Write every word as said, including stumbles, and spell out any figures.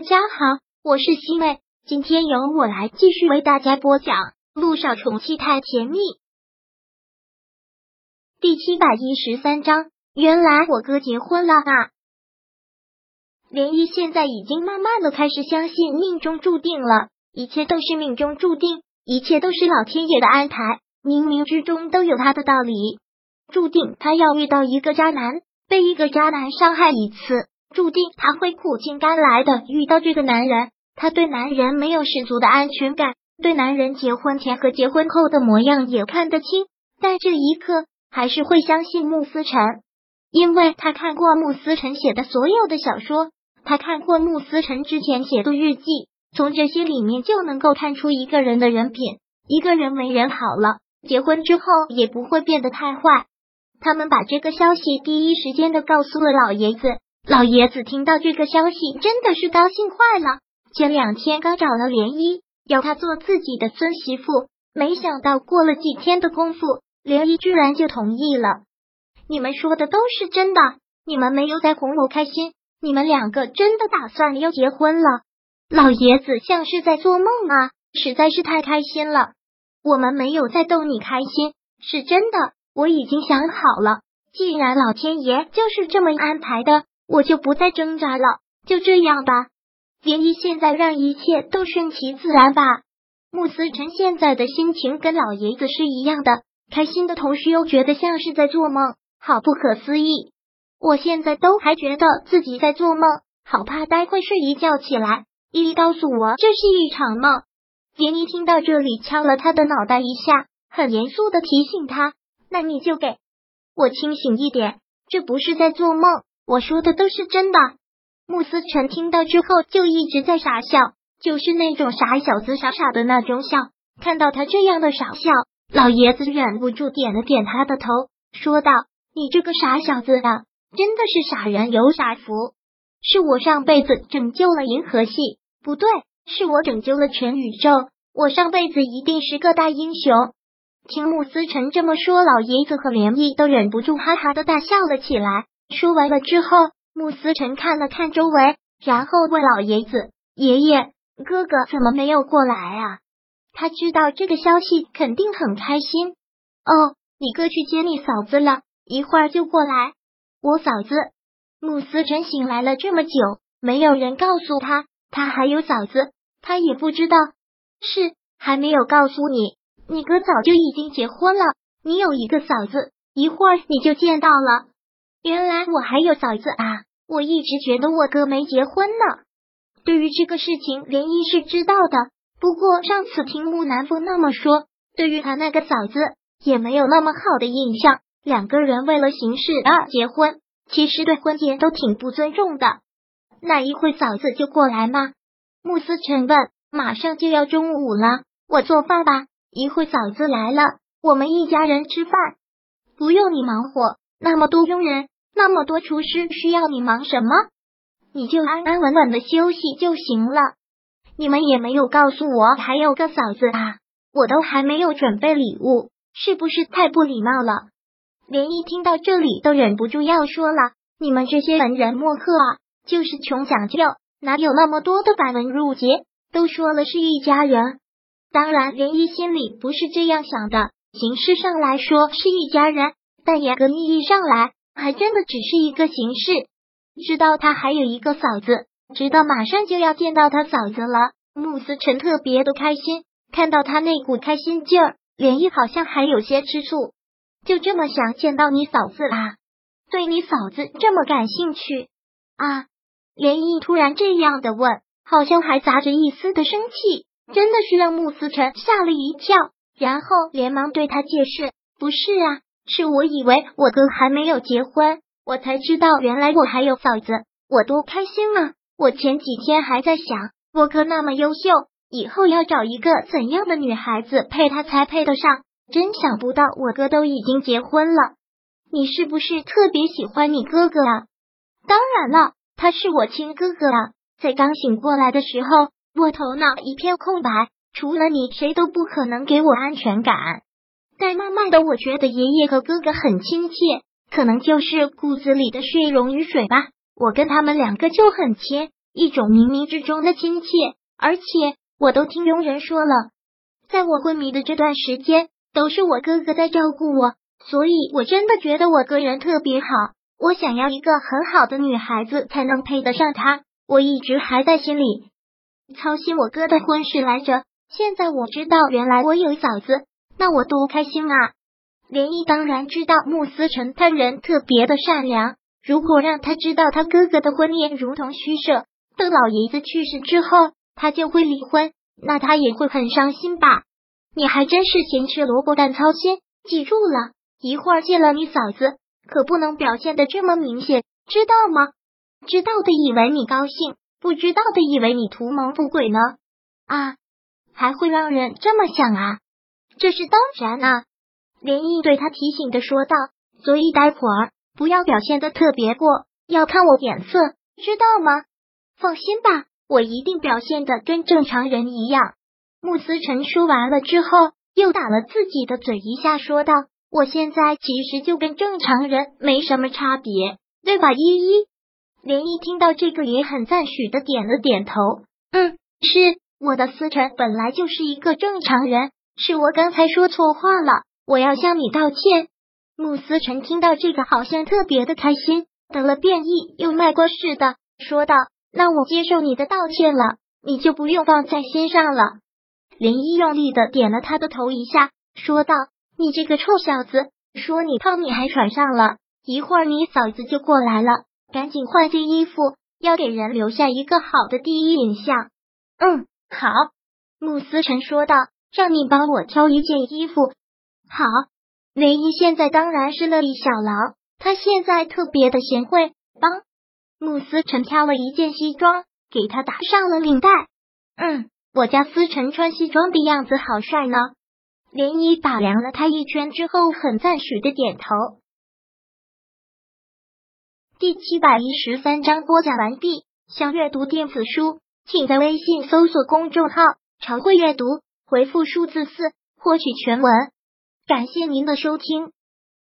大家好，我是西妹，今天由我来继续为大家播讲《陆少宠妻太甜蜜》第七百一十三章。原来我哥结婚了啊！莲漪现在已经慢慢的开始相信命中注定了，一切都是命中注定，一切都是老天爷的安排，冥冥之中都有他的道理。注定他要遇到一个渣男，被一个渣男伤害一次，注定他会苦尽甘来的遇到这个男人。他对男人没有十足的安全感，对男人结婚前和结婚后的模样也看得清，但这一刻还是会相信穆思辰，因为他看过穆思辰写的所有的小说，他看过穆思辰之前写的日记，从这些里面就能够看出一个人的人品，一个人为人好了，结婚之后也不会变得太坏。他们把这个消息第一时间的告诉了老爷子，老爷子听到这个消息真的是高兴坏了。前两天刚找了莲漪，要她做自己的孙媳妇，没想到过了几天的功夫，莲漪居然就同意了。你们说的都是真的，你们没有在哄我开心，你们两个真的打算要结婚了。老爷子像是在做梦啊，实在是太开心了。我们没有在逗你开心，是真的，我已经想好了，既然老天爷就是这么安排的，我就不再挣扎了，就这样吧。莲漪现在让一切都顺其自然吧。穆思辰现在的心情跟老爷子是一样的，开心的同时又觉得像是在做梦，好不可思议。我现在都还觉得自己在做梦，好怕待会睡一觉起来，依依告诉我这是一场梦。莲漪听到这里敲了他的脑袋一下，很严肃的提醒他，那你就给我清醒一点，这不是在做梦，我说的都是真的。穆思辰听到之后就一直在傻笑，就是那种傻小子傻傻的那种笑。看到他这样的傻笑，老爷子忍不住点了点他的头，说道，你这个傻小子啊，真的是傻人有傻福。是我上辈子拯救了银河系，不对，是我拯救了全宇宙，我上辈子一定是个大英雄。听穆思辰这么说，老爷子和莲漪都忍不住哈哈的大笑了起来。说完了之后，穆思辰看了看周围，然后问老爷子，爷爷，哥哥怎么没有过来啊？他知道这个消息肯定很开心。哦，你哥去接你嫂子了，一会儿就过来。我嫂子？穆思辰醒来了这么久，没有人告诉他，他还有嫂子，他也不知道。是，还没有告诉你，你哥早就已经结婚了，你有一个嫂子，一会儿你就见到了。原来我还有嫂子啊。我一直觉得我哥没结婚呢。对于这个事情，莲漪是知道的，不过上次听木南风那么说，对于他那个嫂子也没有那么好的印象。两个人为了形式而结婚，其实对婚戒都挺不尊重的。那一会嫂子就过来吗？穆思辰问。马上就要中午了，我做饭吧，一会嫂子来了，我们一家人吃饭。不用你忙活，那么多佣人，那么多厨师，需要你忙什么？你就安安稳稳的休息就行了。你们也没有告诉我还有个嫂子啊，我都还没有准备礼物，是不是太不礼貌了？莲漪听到这里都忍不住要说了，你们这些文人墨客啊，就是穷讲究，哪有那么多的繁文缛节，都说了是一家人。当然莲漪心里不是这样想的，形式上来说是一家人，但严格意义上来还真的只是一个形式。知道他还有一个嫂子，知道马上就要见到他嫂子了，穆思辰特别的开心。看到他那股开心劲儿，莲漪好像还有些吃醋。就这么想见到你嫂子啊？对你嫂子这么感兴趣啊？莲漪突然这样的问，好像还杂着一丝的生气，真的是让穆思辰吓了一跳，然后连忙对他解释，不是啊，是我以为我哥还没有结婚，我才知道原来我还有嫂子，我多开心啊！我前几天还在想，我哥那么优秀，以后要找一个怎样的女孩子配他才配得上，真想不到我哥都已经结婚了。你是不是特别喜欢你哥哥啊？当然了，他是我亲哥哥啊！在刚醒过来的时候，我头脑一片空白，除了你谁都不可能给我安全感。但慢慢的我觉得爷爷和哥哥很亲切，可能就是骨子里的血浓于水吧，我跟他们两个就很亲，一种冥冥之中的亲切。而且我都听佣人说了，在我昏迷的这段时间，都是我哥哥在照顾我，所以我真的觉得我个人特别好。我想要一个很好的女孩子才能配得上他，我一直还在心里操心我哥的婚事来着。现在我知道原来我有嫂子，那我多开心啊！莲漪当然知道穆思辰他人特别的善良，如果让他知道他哥哥的婚宴如同虚设，等老爷子去世之后他就会离婚，那他也会很伤心吧。你还真是咸吃萝卜淡操心，记住了，一会儿见了你嫂子可不能表现得这么明显，知道吗？知道的以为你高兴，不知道的以为你图谋不轨呢。啊，还会让人这么想啊？这是当然啊，莲漪对他提醒的说道，所以待会儿不要表现得特别过，要看我脸色，知道吗？放心吧，我一定表现得跟正常人一样。穆思辰说完了之后，又打了自己的嘴一下，说道，我现在其实就跟正常人没什么差别，对吧依依？莲漪听到这个也很赞许的点了点头，嗯，是，我的思辰本来就是一个正常人，是我刚才说错话了，我要向你道歉。穆思辰听到这个好像特别的开心，得了便宜又卖瓜似的，说道，那我接受你的道歉了，你就不用放在心上了。莲漪用力的点了他的头一下，说道，你这个臭小子，说你胖你还喘上了，一会儿你嫂子就过来了，赶紧换件衣服，要给人留下一个好的第一印象。嗯，好。穆思辰说道，让你帮我挑一件衣服。好。莲漪现在当然是乐意小劳，她现在特别的贤惠，帮穆思辰挑了一件西装，给他打上了领带。嗯，我家思辰穿西装的样子好帅呢。莲漪打量了他一圈之后，很赞许的点头。第七百一十三章播讲完毕。想阅读电子书，请在微信搜索公众号常会阅读，回复数字四获取全文。感谢您的收听。